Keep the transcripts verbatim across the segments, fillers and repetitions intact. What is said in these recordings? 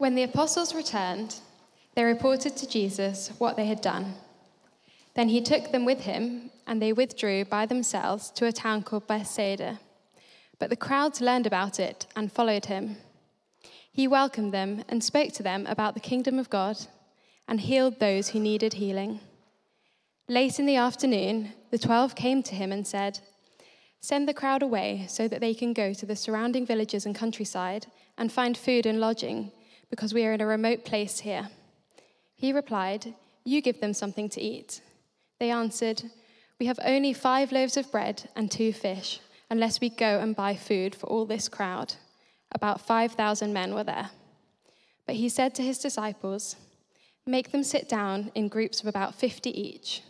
When the apostles returned, they reported to Jesus what they had done. Then he took them with him, and they withdrew by themselves to a town called Bethsaida. But the crowds learned about it and followed him. He welcomed them and spoke to them about the kingdom of God and healed those who needed healing. Late in the afternoon, the twelve came to him and said, "Send the crowd away so that they can go to the surrounding villages and countryside and find food and lodging, because we are in a remote place here." He replied, "You give them something to eat." They answered, "We have only five loaves of bread and two fish, unless we go and buy food for all this crowd." About five thousand men were there. But he said to his disciples, "Make them sit down in groups of about fifty each."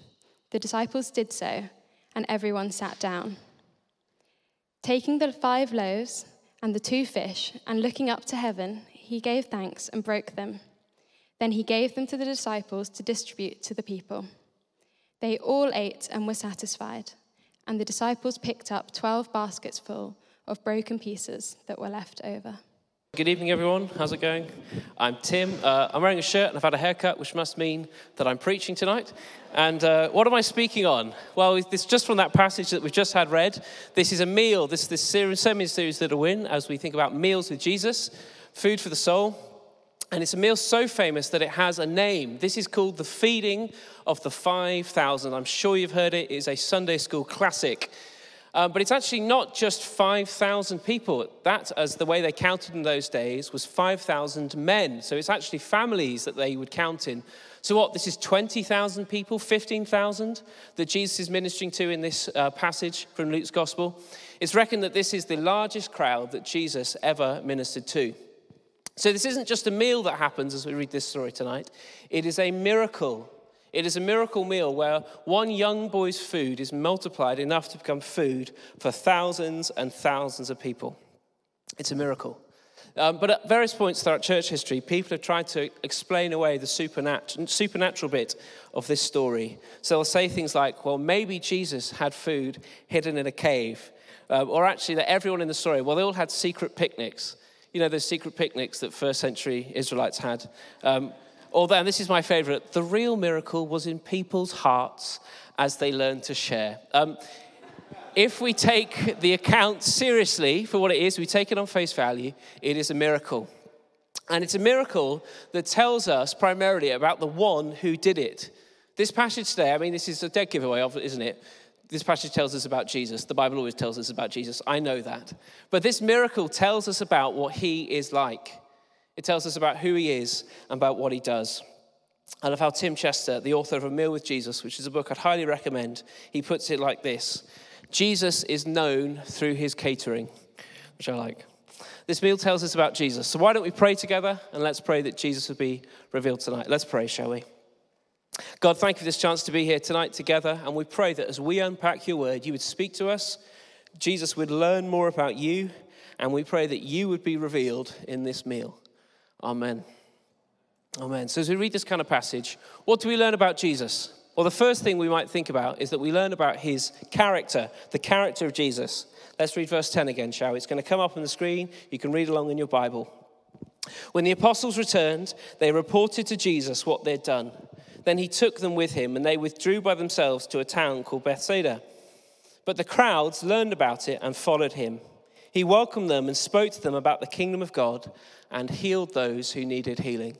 The disciples did so, and everyone sat down. Taking the five loaves and the two fish, and looking up to heaven, he gave thanks and broke them. Then he gave them to the disciples to distribute to the people. They all ate and were satisfied, and the disciples picked up twelve baskets full of broken pieces that were left over. Good evening, everyone. How's it going? I'm Tim. Uh, I'm wearing a shirt and I've had a haircut, which must mean that I'm preaching tonight. And uh, what am I speaking on? Well, it's just from that passage that we've just had read. This is a meal. This is this series, sermon series that we're in as we think about meals with Jesus, food for the soul. And it's a meal so famous that it has a name. This is called the Feeding of the five thousand. I'm sure you've heard it. It's a Sunday school classic. Uh, but it's actually not just five thousand people. That, as the way they counted in those days, was five thousand men. So it's actually families that they would count in. So what, this is twenty thousand people, fifteen thousand that Jesus is ministering to in this uh, passage from Luke's Gospel. It's reckoned that this is the largest crowd that Jesus ever ministered to. So this isn't just a meal that happens as we read this story tonight. It is a miracle. It is a miracle meal where one young boy's food is multiplied enough to become food for thousands and thousands of people. It's a miracle. Um, but at various points throughout church history, people have tried to explain away the supernat- supernatural bit of this story. So they'll say things like, well, maybe Jesus had food hidden in a cave. Uh, or actually that everyone in the story, well, they all had secret picnics. You know, those secret picnics that first century Israelites had. Um Although, and this is my favorite, the real miracle was in people's hearts as they learned to share. Um, if we take the account seriously for what it is, we take it on face value, it is a miracle. And it's a miracle that tells us primarily about the one who did it. This passage today, I mean, this is a dead giveaway, of, isn't it? This passage tells us about Jesus. The Bible always tells us about Jesus. I know that. But this miracle tells us about what he is like. It tells us about who he is and about what he does. I love how Tim Chester, the author of A Meal with Jesus, which is a book I'd highly recommend, he puts it like this: Jesus is known through his catering, which I like. This meal tells us about Jesus. So why don't we pray together, and let's pray that Jesus would be revealed tonight. Let's pray, shall we? God, thank you for this chance to be here tonight together, and we pray that as we unpack your word, you would speak to us, Jesus would learn more about you, and we pray that you would be revealed in this meal. Amen. Amen. So as we read this kind of passage, what do we learn about Jesus? Well, the first thing we might think about is that we learn about his character, the character of Jesus. Let's read verse ten again, shall we? It's going to come up on the screen. You can read along in your Bible. When the apostles returned, they reported to Jesus what they'd done. Then he took them with him, and they withdrew by themselves to a town called Bethsaida. But the crowds learned about it and followed him. He welcomed them and spoke to them about the kingdom of God and healed those who needed healing.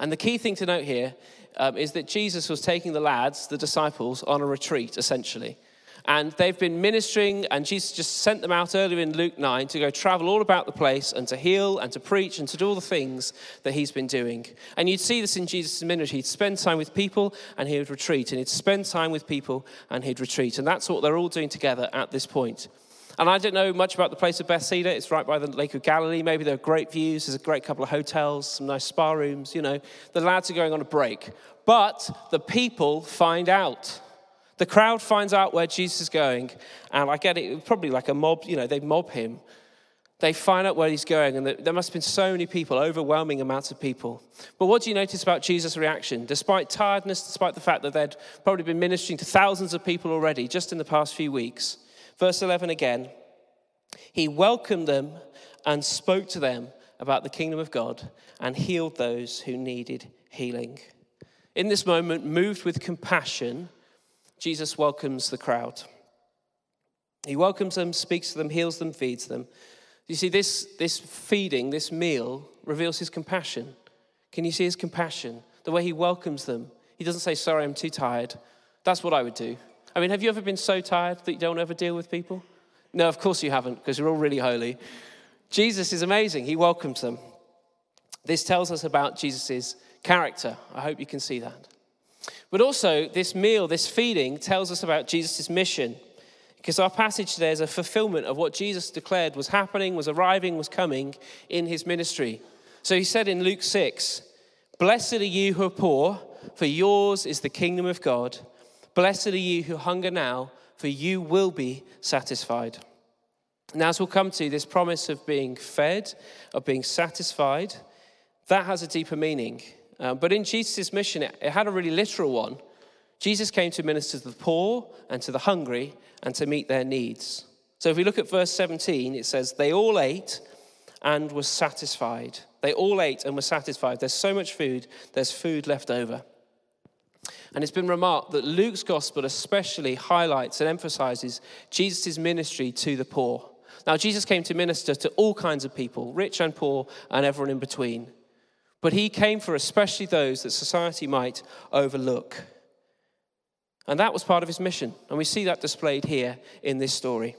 And the key thing to note here um, is that Jesus was taking the lads, the disciples, on a retreat, essentially. And they've been ministering, and Jesus just sent them out earlier in Luke nine to go travel all about the place and to heal and to preach and to do all the things that he's been doing. And you'd see this in Jesus' ministry. He'd spend time with people and he would retreat, and he'd spend time with people and he'd retreat. And that's what they're all doing together at this point. And I don't know much about the place of Bethsaida. It's right by the Lake of Galilee. Maybe there are great views. There's a great couple of hotels, some nice spa rooms, you know. The lads are going on a break. But the people find out. The crowd finds out where Jesus is going. And I get it, probably like a mob, you know, they mob him. They find out where he's going. And there must have been so many people, overwhelming amounts of people. But what do you notice about Jesus' reaction? Despite tiredness, despite the fact that they'd probably been ministering to thousands of people already just in the past few weeks, verse eleven again, he welcomed them and spoke to them about the kingdom of God and healed those who needed healing. In this moment, moved with compassion, Jesus welcomes the crowd. He welcomes them, speaks to them, heals them, feeds them. You see, this, this feeding, this meal, reveals his compassion. Can you see his compassion? The way he welcomes them. He doesn't say, sorry, I'm too tired. That's what I would do. I mean, have you ever been so tired that you don't ever deal with people? No, of course you haven't, because you're all really holy. Jesus is amazing. He welcomes them. This tells us about Jesus' character. I hope you can see that. But also, this meal, this feeding, tells us about Jesus' mission. Because our passage today is a fulfillment of what Jesus declared was happening, was arriving, was coming in his ministry. So he said in Luke six, "Blessed are you who are poor, for yours is the kingdom of God. Blessed are you who hunger now, for you will be satisfied." And as we'll come to, this promise of being fed, of being satisfied, that has a deeper meaning. Uh, but in Jesus' mission, it, it had a really literal one. Jesus came to minister to the poor and to the hungry and to meet their needs. So if we look at verse seventeen, it says, they all ate and were satisfied. They all ate and were satisfied. There's so much food, there's food left over. And it's been remarked that Luke's gospel especially highlights and emphasizes Jesus' ministry to the poor. Now, Jesus came to minister to all kinds of people, rich and poor and everyone in between. But he came for especially those that society might overlook. And that was part of his mission. And we see that displayed here in this story.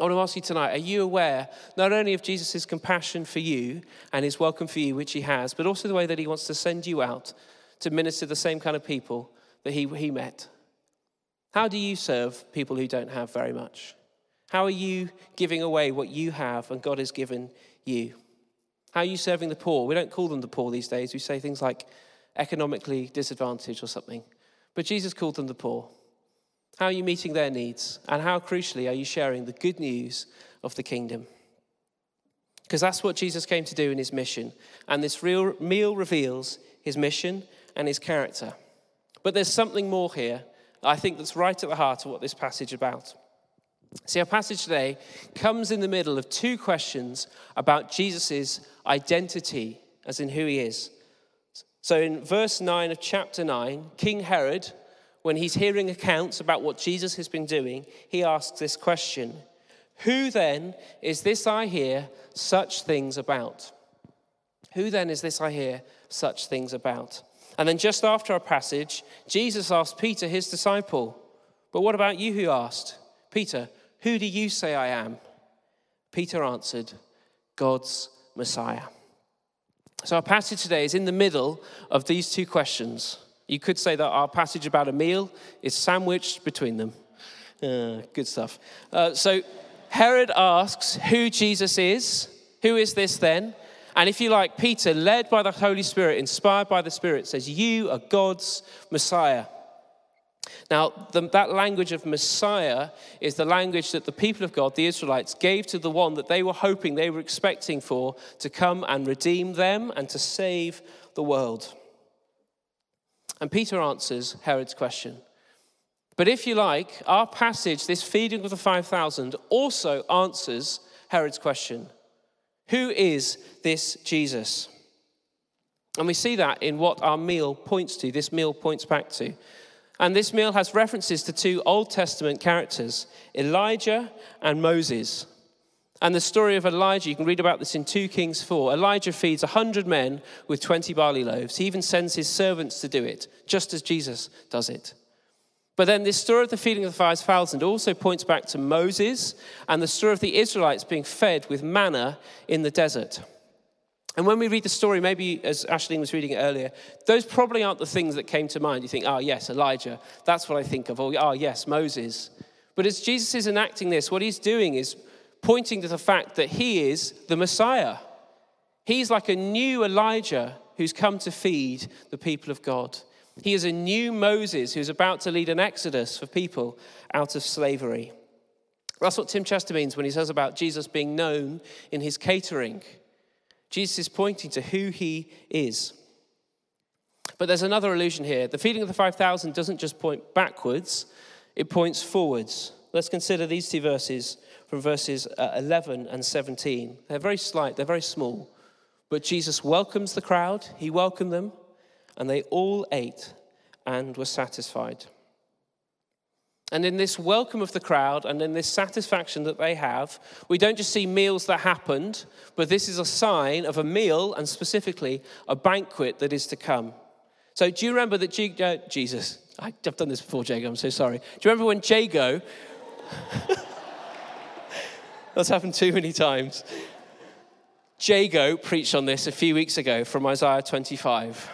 I want to ask you tonight, are you aware not only of Jesus' compassion for you and his welcome for you, which he has, but also the way that he wants to send you out to minister to the same kind of people that he, he met? How do you serve people who don't have very much? How are you giving away what you have and God has given you? How are you serving the poor? We don't call them the poor these days. We say things like economically disadvantaged or something. But Jesus called them the poor. How are you meeting their needs? And how crucially are you sharing the good news of the kingdom? Because that's what Jesus came to do in his mission. And this real meal reveals his mission and his character. But there's something more here, I think, that's right at the heart of what this passage is about. See, our passage today comes in the middle of two questions about Jesus' identity, as in who he is. So in verse nine of chapter nine, King Herod, when he's hearing accounts about what Jesus has been doing, he asks this question, "Who then is this I hear such things about?" Who then is this I hear such things about? And then just after our passage, Jesus asked Peter, his disciple, "But what about you?" who asked, "Peter, who do you say I am?" Peter answered, "God's Messiah." So our passage today is in the middle of these two questions. You could say that our passage about a meal is sandwiched between them. Uh, good stuff. Uh, so Herod asks who Jesus is. Who is this then? And if you like, Peter, led by the Holy Spirit, inspired by the Spirit, says, "You are God's Messiah." Now, the, that language of Messiah is the language that the people of God, the Israelites, gave to the one that they were hoping, they were expecting for, to come and redeem them and to save the world. And Peter answers Herod's question. But if you like, our passage, this feeding of the five thousand, also answers Herod's question. Who is this Jesus? And we see that in what our meal points to, this meal points back to. And this meal has references to two Old Testament characters, Elijah and Moses. And the story of Elijah, you can read about this in two Kings four. Elijah feeds one hundred men with twenty barley loaves. He even sends his servants to do it, just as Jesus does it. But then this story of the feeding of the five thousand also points back to Moses and the story of the Israelites being fed with manna in the desert. And when we read the story, maybe as Aisling was reading it earlier, those probably aren't the things that came to mind. You think, oh, yes, Elijah, that's what I think of. Or, oh, yes, Moses. But as Jesus is enacting this, what he's doing is pointing to the fact that he is the Messiah. He's like a new Elijah who's come to feed the people of God. He is a new Moses who's about to lead an exodus for people out of slavery. That's what Tim Chester means when he says about Jesus being known in his catering. Jesus is pointing to who he is. But there's another allusion here. The feeding of the five thousand doesn't just point backwards, it points forwards. Let's consider these two verses from verses eleven and seventeen. They're very slight, they're very small. But Jesus welcomes the crowd, he welcomed them, and they all ate and were satisfied. And in this welcome of the crowd and in this satisfaction that they have, we don't just see meals that happened, but this is a sign of a meal and specifically a banquet that is to come. So do you remember that G- uh, Jesus, I've done this before, Jago, I'm so sorry. Do you remember when Jago, that's happened too many times. Jago preached on this a few weeks ago from Isaiah twenty-five.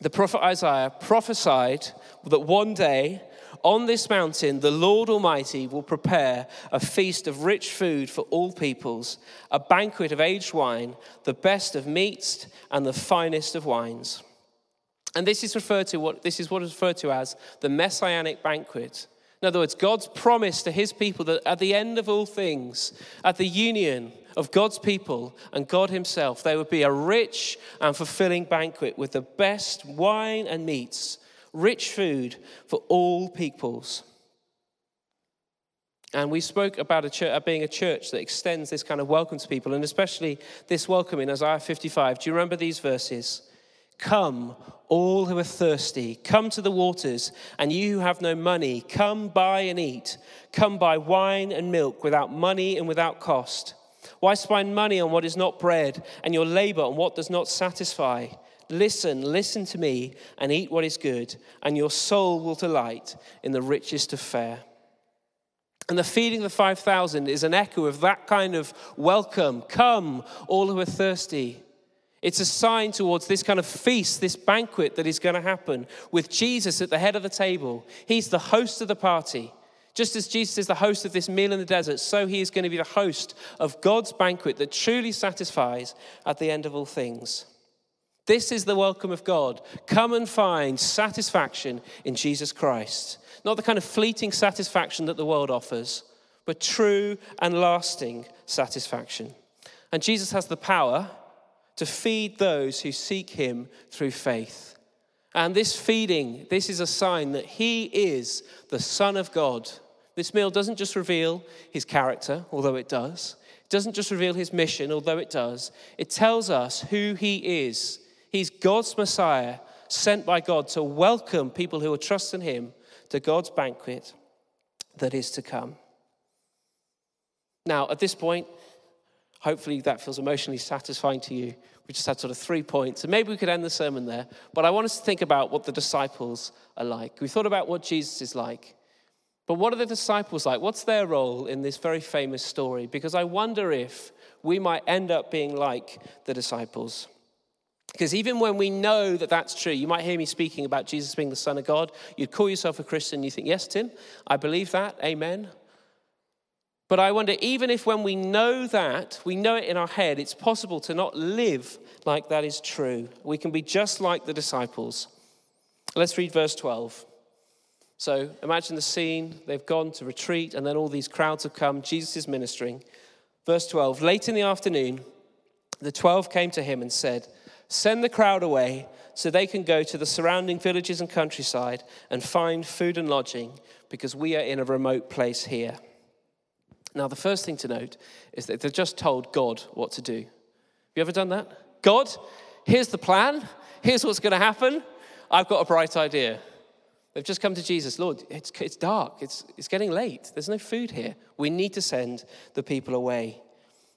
The prophet Isaiah prophesied that one day on this mountain, the Lord Almighty will prepare a feast of rich food for all peoples, a banquet of aged wine, the best of meats and the finest of wines. And this is referred to what this is what is referred to as the messianic banquet. In other words, God's promise to his people that at the end of all things, at the union of God's people and God himself, there would be a rich and fulfilling banquet with the best wine and meats, rich food for all peoples. And we spoke about a church, being a church that extends this kind of welcome to people, and especially this welcome in Isaiah fifty-five. Do you remember these verses? Come, all who are thirsty, come to the waters, and you who have no money, come buy and eat. Come buy wine and milk without money and without cost. Why spend money on what is not bread, and your labor on what does not satisfy? Listen, listen to me, and eat what is good, and your soul will delight in the richest of fare. And the feeding of the five thousand is an echo of that kind of welcome. Come, all who are thirsty. It's a sign towards this kind of feast, this banquet that is going to happen with Jesus at the head of the table. He's the host of the party. Just as Jesus is the host of this meal in the desert, so he is going to be the host of God's banquet that truly satisfies at the end of all things. This is the welcome of God. Come and find satisfaction in Jesus Christ. Not the kind of fleeting satisfaction that the world offers, but true and lasting satisfaction. And Jesus has the power to feed those who seek him through faith. And this feeding, this is a sign that he is the Son of God. This meal doesn't just reveal his character, although it does. It doesn't just reveal his mission, although it does. It tells us who he is. He's God's Messiah, sent by God to welcome people who will trust in him to God's banquet that is to come. Now, at this point, hopefully that feels emotionally satisfying to you. We just had sort of three points, and maybe we could end the sermon there. But I want us to think about what the disciples are like. We thought about what Jesus is like. But what are the disciples like? What's their role in this very famous story? Because I wonder if we might end up being like the disciples. Because even when we know that that's true, you might hear me speaking about Jesus being the Son of God. You'd call yourself a Christian. You think, yes, Tim, I believe that. Amen. But I wonder, even if when we know that, we know it in our head, it's possible to not live like that is true. We can be just like the disciples. Let's read verse twelve. So imagine the scene. They've gone to retreat, and then all these crowds have come. Jesus is ministering. Verse twelve, late in the afternoon, the twelve came to him and said, send the crowd away so they can go to the surrounding villages and countryside and find food and lodging, because we are in a remote place here. Now, the first thing to note is that they've just told God what to do. Have you ever done that? God, here's the plan. Here's what's going to happen. I've got a bright idea. They've just come to Jesus. Lord, it's it's dark. It's it's getting late. There's no food here. We need to send the people away.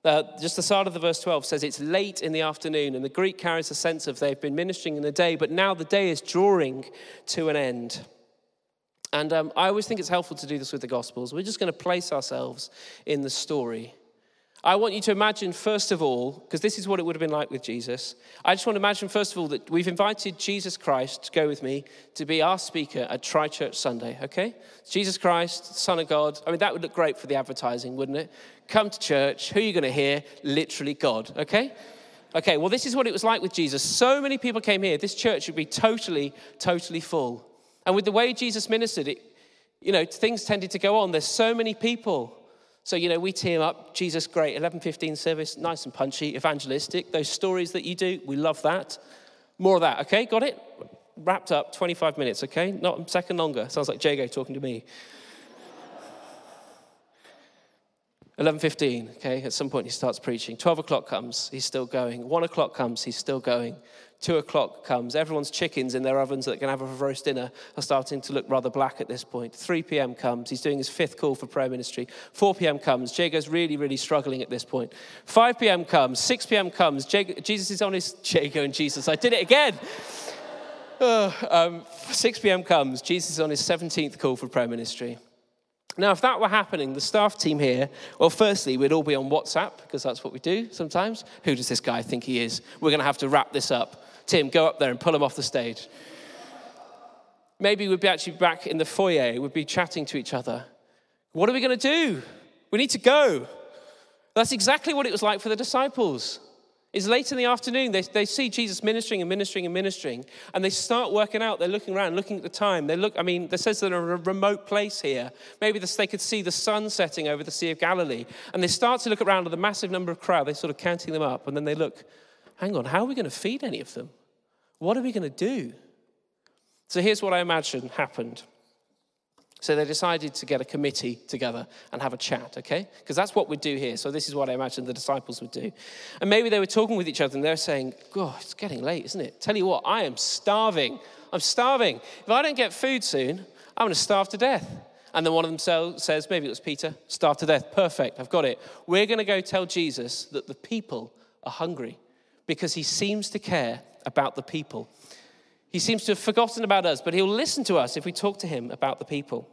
Uh, just the start of the verse twelve says it's late in the afternoon, and the Greek carries a sense of they've been ministering in the day, but now the day is drawing to an end. And um, I always think it's helpful to do this with the Gospels. We're just going to place ourselves in the story. I want you to imagine, first of all, because this is what it would have been like with Jesus. I just want to imagine, first of all, that we've invited Jesus Christ, to go with me, to be our speaker at Tri-Church Sunday, okay? Jesus Christ, Son of God. I mean, that would look great for the advertising, wouldn't it? Come to church. Who are you going to hear? Literally God, okay? Okay, well, this is what it was like with Jesus. So many people came here. This church would be totally, totally full. And with the way Jesus ministered, it, you know, things tended to go on. There's so many people. So, you know, we team up. Jesus, great, eleven fifteen service, nice and punchy, evangelistic. Those stories that you do, we love that. More of that, okay? Got it? Wrapped up, twenty-five minutes, okay? Not a second longer. Sounds like Jago talking to me. eleven fifteen, okay, at some point he starts preaching. twelve o'clock comes, he's still going. one o'clock comes, he's still going. two o'clock comes, everyone's chickens in their ovens that can have a roast dinner are starting to look rather black at this point. three p.m. comes, he's doing his fifth call for prayer ministry. four p.m. comes, Jago's really, really struggling at this point. five p.m. comes, six p.m. comes, Jago, Jesus is on his, Jago and Jesus, I did it again. oh, um, six p.m. comes, Jesus is on his seventeenth call for prayer ministry. Now, if that were happening, the staff team here, well, firstly, we'd all be on WhatsApp, because that's what we do sometimes. Who does this guy think he is? We're going to have to wrap this up. Tim, go up there and pull him off the stage. Maybe we'd be actually back in the foyer. We'd be chatting to each other. What are we going to do? We need to go. That's exactly what it was like for the disciples. It's late in the afternoon. They, they see Jesus ministering and ministering and ministering, and they start working out. They're looking around, looking at the time. They look, I mean, it says they're in a remote place here. Maybe this, they could see the sun setting over the Sea of Galilee, and they start to look around at the massive number of crowd. They're sort of counting them up, and then they look, hang on, how are we going to feed any of them? What are we going to do? So here's what I imagine happened. So they decided to get a committee together and have a chat, okay? Because that's what we do here. So this is what I imagine the disciples would do. And maybe they were talking with each other and they were saying, God, it's getting late, isn't it? Tell you what, I am starving. I'm starving. If I don't get food soon, I'm going to starve to death. And then one of them says, maybe it was Peter, starve to death. Perfect, I've got it. We're going to go tell Jesus that the people are hungry because he seems to care about the people. He seems to have forgotten about us, but he'll listen to us if we talk to him about the people.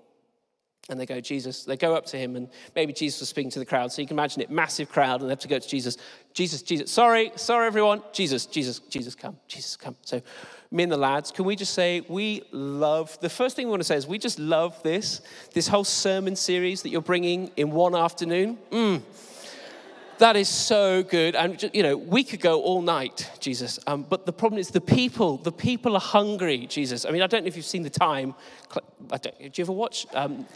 And they go, Jesus, they go up to him, and maybe Jesus was speaking to the crowd. So you can imagine it, massive crowd, and they have to go to Jesus. Jesus, Jesus, sorry, sorry, everyone. Jesus, Jesus, Jesus, come, Jesus, come. So me and the lads, can we just say, we love, the first thing we want to say is we just love this, this whole sermon series that you're bringing in one afternoon. Mm. That is so good. And, you know, we could go all night, Jesus. Um, but the problem is the people, the people are hungry, Jesus. I mean, I don't know if you've seen the time. I don't, do you ever watch? Um,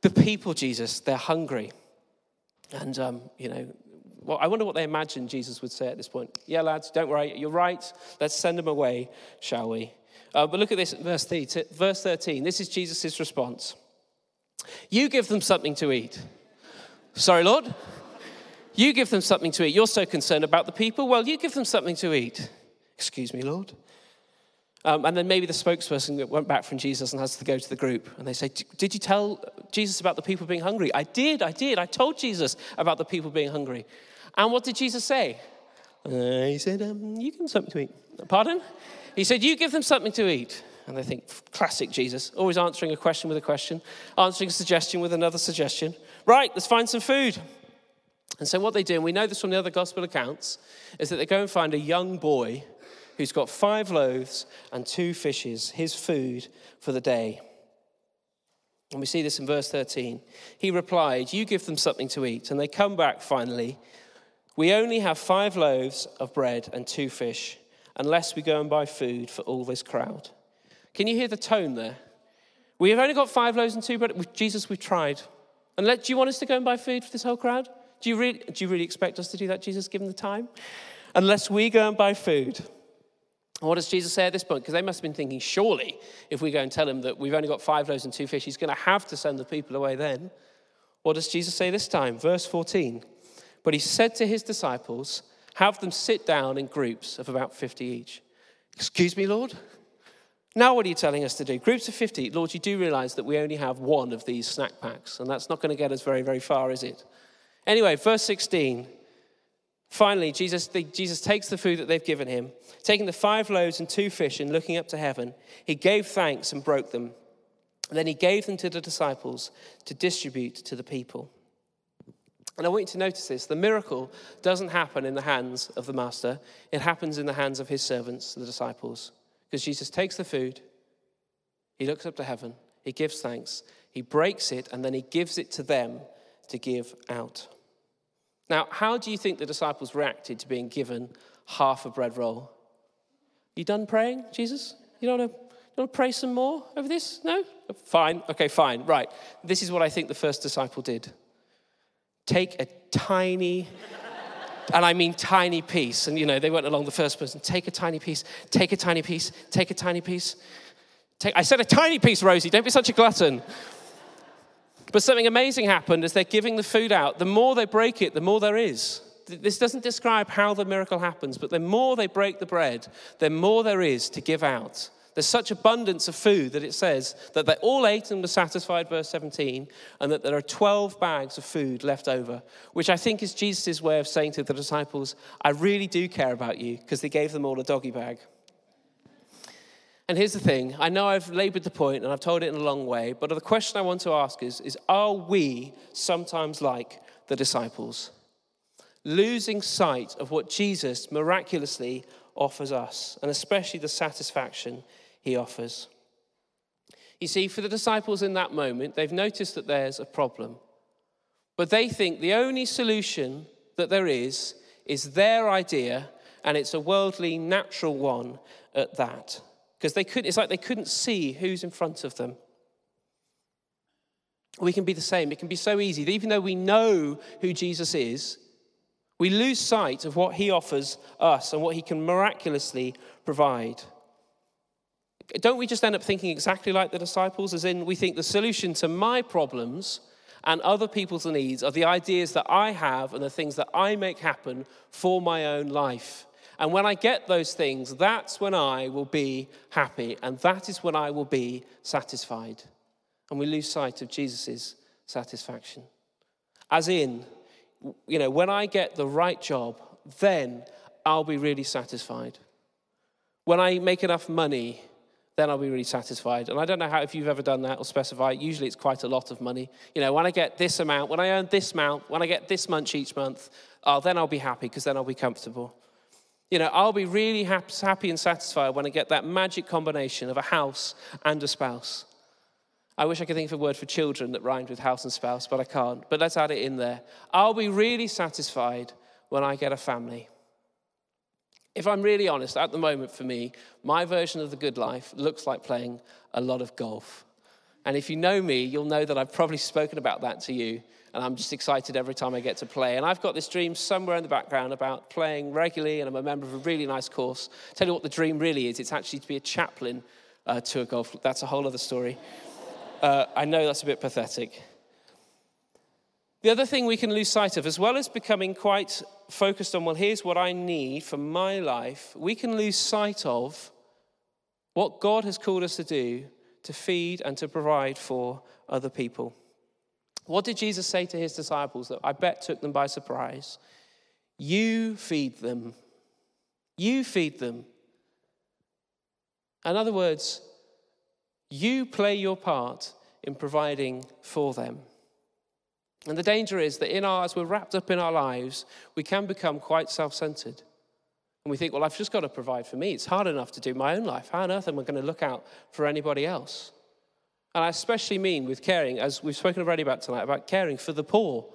the people, Jesus, they're hungry. And, um, you know, well, I wonder what they imagined Jesus would say at this point. Yeah, lads, don't worry. You're right. Let's send them away, shall we? Uh, but look at this, verse thirteen. This is Jesus' response. You give them something to eat. Sorry, Lord, you give them something to eat. You're so concerned about the people. Well, you give them something to eat. Excuse me, Lord. Um, and then maybe the spokesperson went back from Jesus and has to go to the group. And they say, did you tell Jesus about the people being hungry? I did, I did. I told Jesus about the people being hungry. And what did Jesus say? Uh, he said, um, you give them something to eat. Pardon? He said, you give them something to eat. And they think, classic Jesus, always answering a question with a question, answering a suggestion with another suggestion. Right, let's find some food. And so what they do, and we know this from the other gospel accounts, is that they go and find a young boy who's got five loaves and two fishes, his food for the day. And we see this in verse thirteen. He replied, you give them something to eat. And they come back finally. We only have five loaves of bread and two fish, unless we go and buy food for all this crowd. Can you hear the tone there? We have only got five loaves and two bread. With Jesus, we've tried. And let, do you want us to go and buy food for this whole crowd? Do you really, do you really expect us to do that, Jesus, given the time? Unless we go and buy food. And what does Jesus say at this point? Because they must have been thinking, surely, if we go and tell him that we've only got five loaves and two fish, he's going to have to send the people away then. What does Jesus say this time? Verse fourteen. But he said to his disciples, have them sit down in groups of about fifty each. Excuse me, Lord? Now what are you telling us to do? Groups of fifty. Lord, you do realize that we only have one of these snack packs, and that's not going to get us very, very far, is it? Anyway, verse sixteen. Finally, Jesus, the, Jesus takes the food that they've given him, taking the five loaves and two fish and looking up to heaven. He gave thanks and broke them. And then he gave them to the disciples to distribute to the people. And I want you to notice this. The miracle doesn't happen in the hands of the master. It happens in the hands of his servants, the disciples. Because Jesus takes the food, he looks up to heaven, he gives thanks, he breaks it, and then he gives it to them to give out. Now, how do you think the disciples reacted to being given half a bread roll? You done praying, Jesus? You don't want to, you want to pray some more over this? No? Fine. Okay, fine. Right. This is what I think the first disciple did. Take a tiny... And I mean tiny piece. And, you know, they went along the first person. Take a tiny piece. Take a tiny piece. Take a tiny piece. Take, I said a tiny piece, Rosie. Don't be such a glutton. But something amazing happened as they're giving the food out. The more they break it, the more there is. This doesn't describe how the miracle happens, but the more they break the bread, the more there is to give out. There's such abundance of food that it says that they all ate and were satisfied, verse seventeen, and that there are twelve bags of food left over, which I think is Jesus' way of saying to the disciples, I really do care about you, because they gave them all a doggy bag. And here's the thing, I know I've labored the point and I've told it in a long way, but the question I want to ask is, is are we sometimes like the disciples? Losing sight of what Jesus miraculously offers us, and especially the satisfaction he offers. You see, for the disciples in that moment, they've noticed that there's a problem, but they think the only solution that there is, is their idea, and it's a worldly, natural one at that. Because they couldn't, it's like they couldn't see who's in front of them. We can be the same. It can be so easy that even though we know who Jesus is, we lose sight of what he offers us and what he can miraculously provide. Don't we just end up thinking exactly like the disciples, as in we think the solution to my problems and other people's needs are the ideas that I have and the things that I make happen for my own life? And when I get those things, that's when I will be happy, and that is when I will be satisfied. And we lose sight of Jesus' satisfaction. As in, you know, when I get the right job, then I'll be really satisfied. When I make enough money, then I'll be really satisfied. And I don't know how, if you've ever done that or specified, usually it's quite a lot of money. You know, when I get this amount, when I earn this amount, when I get this much each month, oh, then I'll be happy because then I'll be comfortable. You know, I'll be really happy and satisfied when I get that magic combination of a house and a spouse. I wish I could think of a word for children that rhymed with house and spouse, but I can't. But let's add it in there. I'll be really satisfied when I get a family. If I'm really honest, at the moment for me, my version of the good life looks like playing a lot of golf. And if you know me, you'll know that I've probably spoken about that to you. And I'm just excited every time I get to play. And I've got this dream somewhere in the background about playing regularly, and I'm a member of a really nice course. Tell you what the dream really is. It's actually to be a chaplain uh, to a golf club. That's a whole other story. Uh, I know that's a bit pathetic. The other thing we can lose sight of, as well as becoming quite focused on, well, here's what I need for my life, we can lose sight of what God has called us to do to feed and to provide for other people. What did Jesus say to his disciples that I bet took them by surprise? You feed them. You feed them. In other words, you play your part in providing for them. And the danger is that in our, as we're wrapped up in our lives, we can become quite self-centered. And we think, well, I've just got to provide for me. It's hard enough to do my own life. How on earth am I going to look out for anybody else? And I especially mean with caring, as we've spoken already about tonight, about caring for the poor,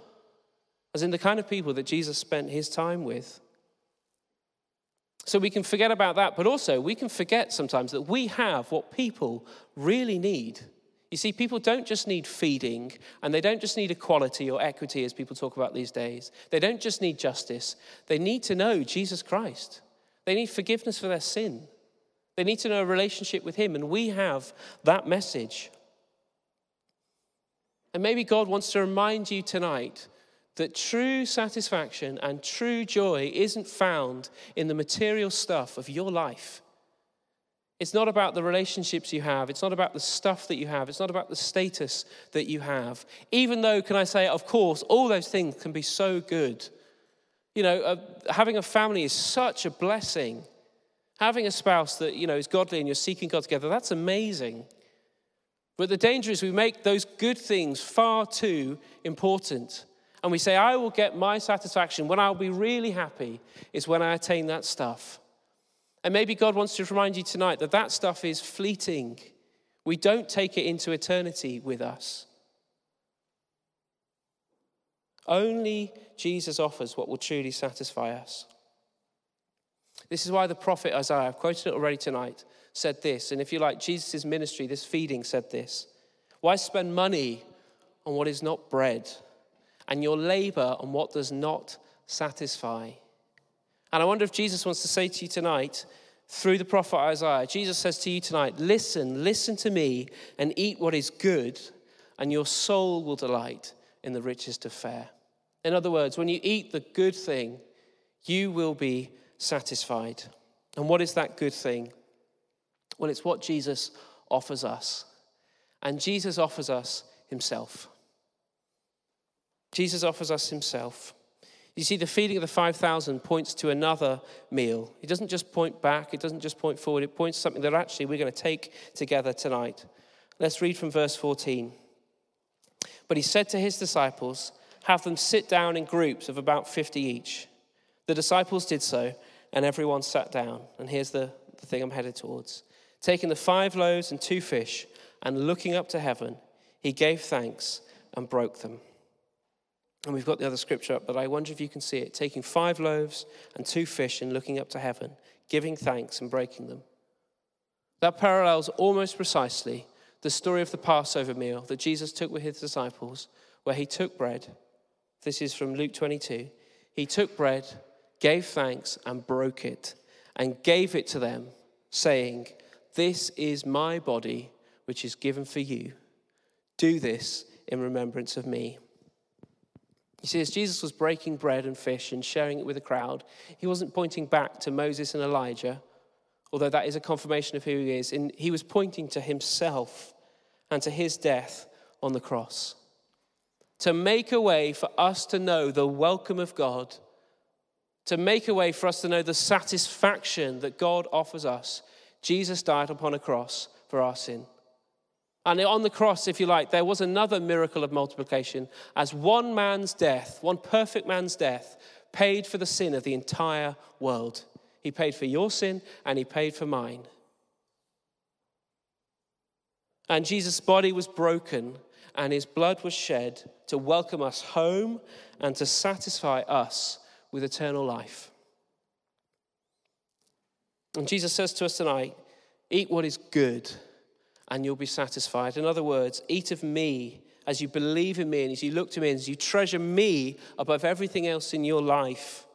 as in the kind of people that Jesus spent his time with. So we can forget about that, but also we can forget sometimes that we have what people really need. You see, people don't just need feeding, and they don't just need equality or equity, as people talk about these days. They don't just need justice. They need to know Jesus Christ. They need forgiveness for their sin. They need to know a relationship with him, and we have that message. And maybe God wants to remind you tonight that true satisfaction and true joy isn't found in the material stuff of your life. It's not about the relationships you have. It's not about the stuff that you have. It's not about the status that you have. Even though, can I say, of course, all those things can be so good. You know, uh, having a family is such a blessing. Having a spouse that, you know, is godly and you're seeking God together, that's amazing. But the danger is we make those good things far too important. And we say, I will get my satisfaction when I'll be really happy is when I attain that stuff. And maybe God wants to remind you tonight that that stuff is fleeting. We don't take it into eternity with us. Only Jesus offers what will truly satisfy us. This is why the prophet Isaiah, I've quoted it already tonight, said this. And if you like, Jesus' ministry, this feeding, said this. Why spend money on what is not bread, and your labor on what does not satisfy? And I wonder if Jesus wants to say to you tonight, through the prophet Isaiah, Jesus says to you tonight, listen, listen to me and eat what is good, and your soul will delight in the richest of fare. In other words, when you eat the good thing, you will be satisfied. And what is that good thing? Well, it's what Jesus offers us. And Jesus offers us himself. Jesus offers us himself. You see, the feeding of the five thousand points to another meal. It doesn't just point back. It doesn't just point forward. It points to something that actually we're going to take together tonight. Let's read from verse fourteen. But he said to his disciples, have them sit down in groups of about fifty each. The disciples did so, and everyone sat down. And here's the, the thing I'm headed towards. Taking the five loaves and two fish, and looking up to heaven, he gave thanks and broke them. And we've got the other scripture up, but I wonder if you can see it. Taking five loaves and two fish and looking up to heaven, giving thanks and breaking them. That parallels almost precisely the story of the Passover meal that Jesus took with his disciples, where he took bread. This is from Luke twenty-two. He took bread, gave thanks, and broke it, and gave it to them, saying, this is my body, which is given for you. Do this in remembrance of me. You see, as Jesus was breaking bread and fish and sharing it with the crowd, he wasn't pointing back to Moses and Elijah, although that is a confirmation of who he is. And he was pointing to himself and to his death on the cross, to make a way for us to know the welcome of God, to make a way for us to know the satisfaction that God offers us. Jesus died upon a cross for our sin. And on the cross, if you like, there was another miracle of multiplication as one man's death, one perfect man's death, paid for the sin of the entire world. He paid for your sin and he paid for mine. And Jesus' body was broken and his blood was shed to welcome us home and to satisfy us with eternal life. And Jesus says to us tonight, eat what is good, and you'll be satisfied. In other words, eat of me as you believe in me and as you look to me and as you treasure me above everything else in your life.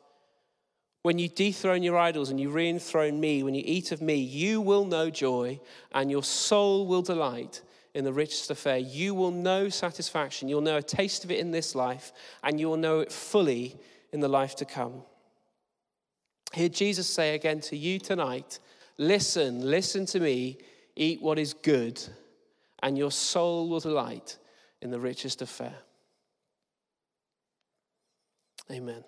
When you dethrone your idols and you re-enthrone me, when you eat of me, you will know joy and your soul will delight in the richest affair. You will know satisfaction. You'll know a taste of it in this life and you will know it fully in the life to come. Hear Jesus say again to you tonight, listen, listen to me. Eat what is good, and your soul will delight in the richest of fare. Amen.